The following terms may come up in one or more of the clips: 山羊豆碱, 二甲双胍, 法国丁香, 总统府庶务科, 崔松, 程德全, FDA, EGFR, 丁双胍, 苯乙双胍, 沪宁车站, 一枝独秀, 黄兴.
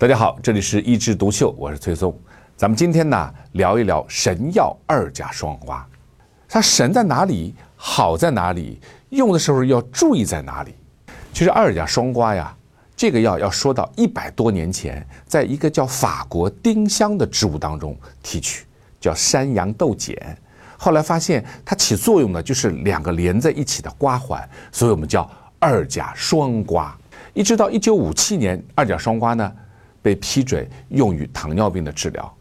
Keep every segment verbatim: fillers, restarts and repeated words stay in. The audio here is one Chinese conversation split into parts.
大家好，这里是一枝独秀，我是崔松。咱们今天呢聊一聊神药二甲双胍，它神在哪里，好在哪里，用的时候要注意在哪里。其实二甲双胍呀，这个药要说到一百多年前，在一个叫法国丁香的植物当中提取，叫山羊豆碱。后来发现它起作用呢，就是两个连在一起的胍环，所以我们叫二甲双胍。一直到一九五七年，二甲双胍呢被批准用于糖尿病的治疗。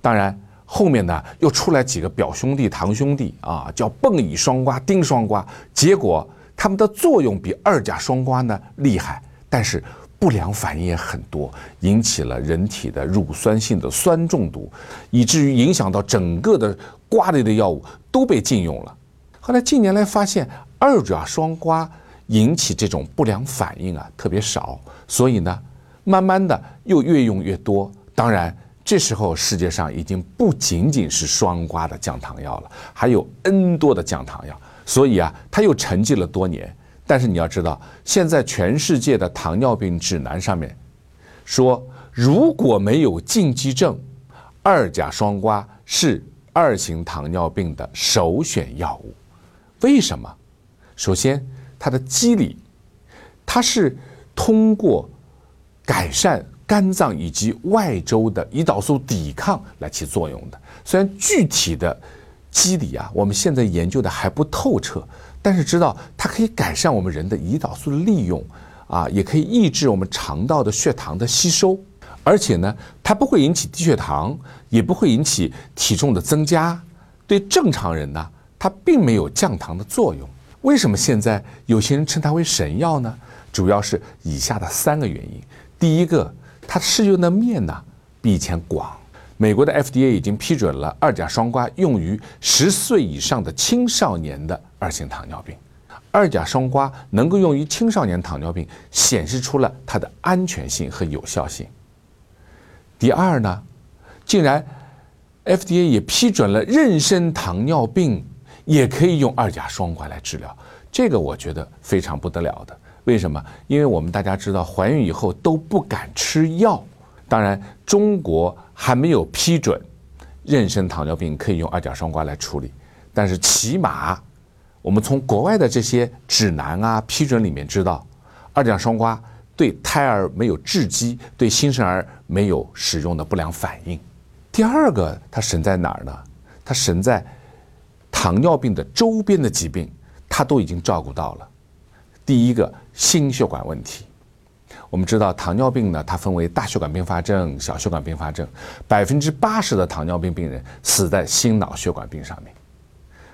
当然，后面呢又出来几个表兄弟、堂兄弟啊，叫苯乙双胍、丁双胍，结果它们的作用比二甲双胍呢厉害，但是不良反应也很多，引起了人体的乳酸性的酸中毒，以至于影响到整个的胍类的药物都被禁用了。后来近年来发现，二甲双胍引起这种不良反应啊特别少，所以呢，慢慢的又越用越多。当然，这时候世界上已经不仅仅是双胍的降糖药了，还有 N 多的降糖药。所以啊，它又沉寂了多年。但是你要知道，现在全世界的糖尿病指南上面说，如果没有禁忌症，二甲双胍是二型糖尿病的首选药物。为什么？首先，它的机理，它是通过改善肝脏以及外周的胰岛素抵抗来起作用的。虽然具体的机理啊，我们现在研究的还不透彻，但是知道它可以改善我们人的胰岛素的利用啊，也可以抑制我们肠道的血糖的吸收，而且呢，它不会引起低血糖，也不会引起体重的增加。对正常人呢，它并没有降糖的作用。为什么现在有些人称它为神药呢？主要是以下的三个原因。第一个，它适用的面呢比以前广。美国的 F D A 已经批准了二甲双胍用于十岁以上的青少年的二型糖尿病。二甲双胍能够用于青少年糖尿病，显示出了它的安全性和有效性。第二呢，竟然 F D A 也批准了妊娠糖尿病也可以用二甲双胍来治疗，这个我觉得非常不得了的。为什么？因为我们大家知道，怀孕以后都不敢吃药。当然，中国还没有批准妊娠糖尿病可以用二甲双胍来处理，但是起码我们从国外的这些指南啊、批准里面知道，二甲双胍对胎儿没有致畸，对新生儿没有使用的不良反应。第二个，它神在哪儿呢？它神在糖尿病的周边的疾病，它都已经照顾到了。第一个，心血管问题。我们知道糖尿病呢，它分为大血管并发症、小血管并发症，百分之八十的糖尿病病人死在心脑血管病上面。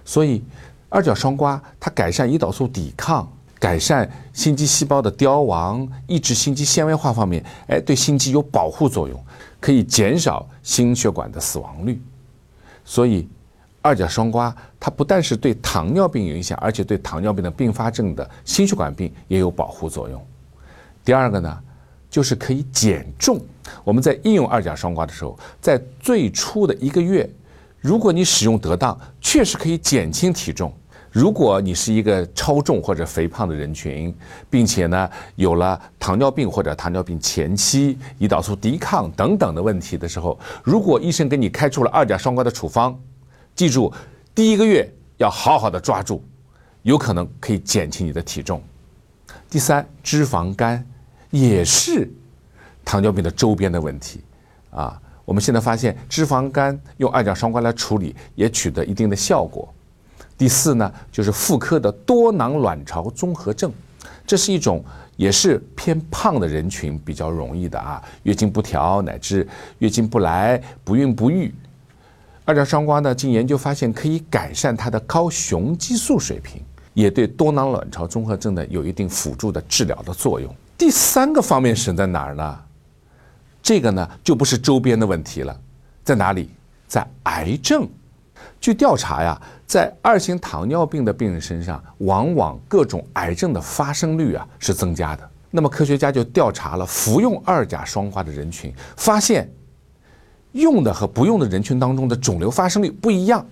所以，二甲双胍它改善胰岛素抵抗，改善心肌细胞的凋亡，抑制心肌纤维化方面，哎，对心肌有保护作用，可以减少心血管的死亡率。所以，二甲双胍它不但是对糖尿病有影响，而且对糖尿病的并发症的心血管病也有保护作用。第二个呢，就是可以减重。我们在应用二甲双胍的时候，在最初的一个月，如果你使用得当，确实可以减轻体重。如果你是一个超重或者肥胖的人群，并且呢有了糖尿病或者糖尿病前期、胰岛素抵抗等等的问题的时候，如果医生给你开出了二甲双胍的处方，记住第一个月要好好的抓住，有可能可以减轻你的体重。第三，脂肪肝也是糖尿病的周边的问题啊！我们现在发现脂肪肝用二甲双胍来处理也取得一定的效果。第四呢，就是妇科的多囊卵巢综合症，这是一种也是偏胖的人群比较容易的啊，月经不调乃至月经不来、不孕不育。二甲双胍呢，经研究发现可以改善它的高雄激素水平，也对多囊卵巢综合症呢有一定辅助的治疗的作用。第三个方面神在哪儿呢？这个呢就不是周边的问题了，在哪里？在癌症。据调查呀，在二型糖尿病的病人身上，往往各种癌症的发生率啊是增加的。那么科学家就调查了服用二甲双胍的人群，发现用的和不用的人群当中的肿瘤发生率不一样，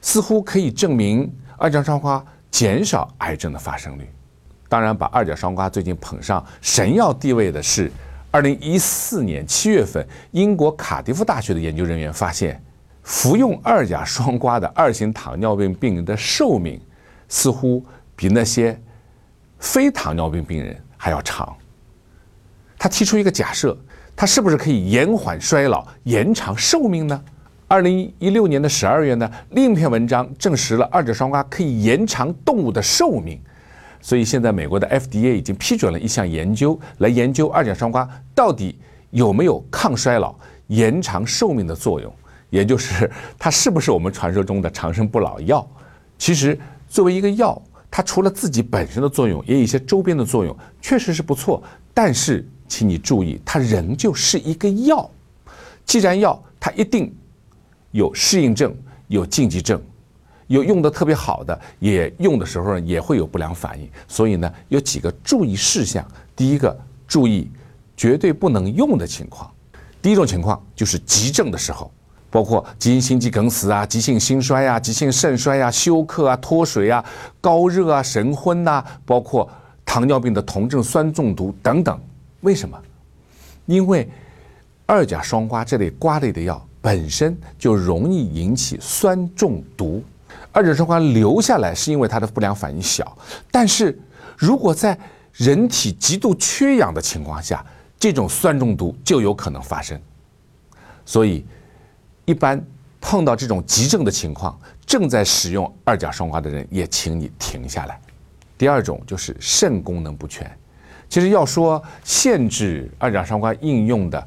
似乎可以证明二甲双胍减少癌症的发生率。当然，把二甲双胍最近捧上神药地位的是二零一四年七月份，英国卡迪夫大学的研究人员发现，服用二甲双胍的二型糖尿病病人的寿命似乎比那些非糖尿病病人还要长。他提出一个假设，它是不是可以延缓衰老、延长寿命呢？二零一六年的十二月呢，另一篇文章证实了二甲双胍可以延长动物的寿命。所以现在美国的 F D A 已经批准了一项研究，来研究二甲双胍到底有没有抗衰老、延长寿命的作用，也就是它是不是我们传说中的长生不老药。其实作为一个药，它除了自己本身的作用，也有一些周边的作用，确实是不错。但是请你注意，它仍旧是一个药。既然药，它一定有适应症，有禁忌症，有用的特别好的，也用的时候呢也会有不良反应。所以呢，有几个注意事项。第一个，注意绝对不能用的情况。第一种情况就是急症的时候，包括急性心肌梗死啊、急性心衰啊、急性肾衰啊、休克啊、脱水啊、高热啊、神昏啊，包括糖尿病的酮症酸中毒等等。为什么？因为二甲双胍这类胍类的药本身就容易引起酸中毒。二甲双胍留下来是因为它的不良反应小，但是如果在人体极度缺氧的情况下，这种酸中毒就有可能发生。所以一般碰到这种急症的情况，正在使用二甲双胍的人也请你停下来。第二种就是肾功能不全。其实要说限制二甲双胍应用的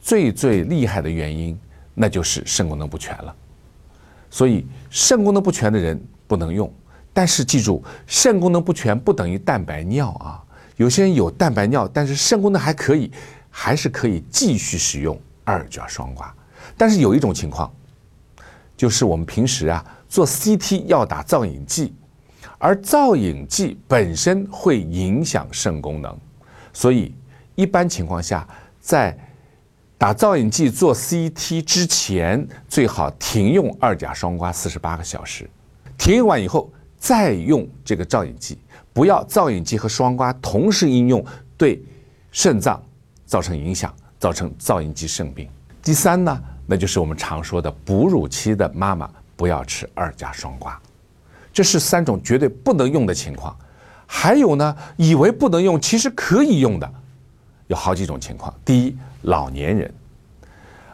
最最厉害的原因，那就是肾功能不全了。所以肾功能不全的人不能用，但是记住，肾功能不全不等于蛋白尿啊。有些人有蛋白尿，但是肾功能还可以，还是可以继续使用二甲双胍。但是有一种情况，就是我们平时啊做 C T 要打造影剂，而造影剂本身会影响肾功能，所以一般情况下，在打造影剂做 C T 之前，最好停用二甲双胍四十八个小时。停用完以后再用这个造影剂，不要造影剂和双胍同时应用，对肾脏造成影响，造成造影剂肾病。第三呢，那就是我们常说的哺乳期的妈妈不要吃二甲双胍。这是三种绝对不能用的情况。还有呢，以为不能用，其实可以用的，有好几种情况。第一，老年人。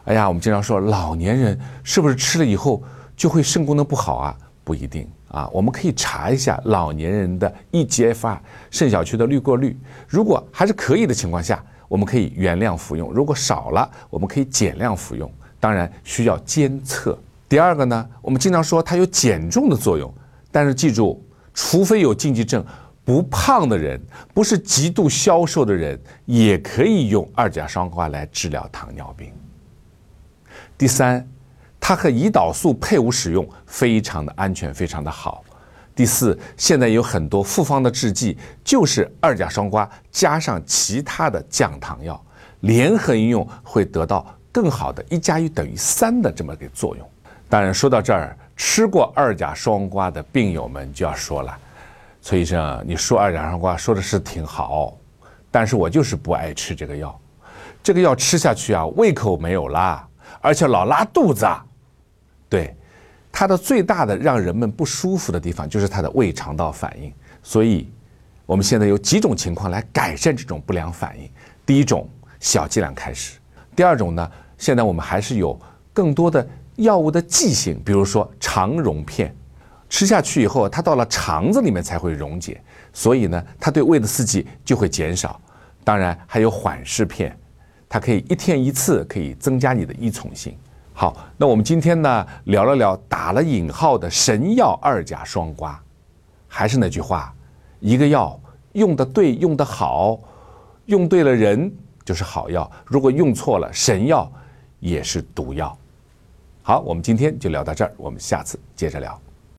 哎呀，我们经常说老年人是不是吃了以后就会肾功能不好啊？不一定啊，我们可以查一下老年人的 E G F R 肾小球的滤过率，如果还是可以的情况下，我们可以原量服用；如果少了，我们可以减量服用，当然需要监测。第二个呢，我们经常说它有减重的作用，但是记住，除非有禁忌症，不胖的人，不是极度消瘦的人，也可以用二甲双胍来治疗糖尿病。第三，它和胰岛素配伍使用，非常的安全，非常的好。第四，现在有很多复方的制剂，就是二甲双胍加上其他的降糖药，联合应用会得到更好的一加一等于三的这么个作用。当然说到这儿，吃过二甲双胍的病友们就要说了，崔医生，你说二甲双胍说的是挺好，但是我就是不爱吃这个药，这个药吃下去啊，胃口没有啦，而且老拉肚子。对，它的最大的让人们不舒服的地方就是它的胃肠道反应。所以我们现在有几种情况来改善这种不良反应。第一种，小剂量开始。第二种呢，现在我们还是有更多的药物的剂型，比如说肠溶片，吃下去以后它到了肠子里面才会溶解，所以呢它对胃的刺激就会减少。当然还有缓释片，它可以一天一次，可以增加你的依从性。好，那我们今天呢聊了聊打了引号的神药二甲双胍。还是那句话，一个药用得对，用得好，用对了人就是好药，如果用错了，神药也是毒药。好，我们今天就聊到这儿，我们下次接着聊。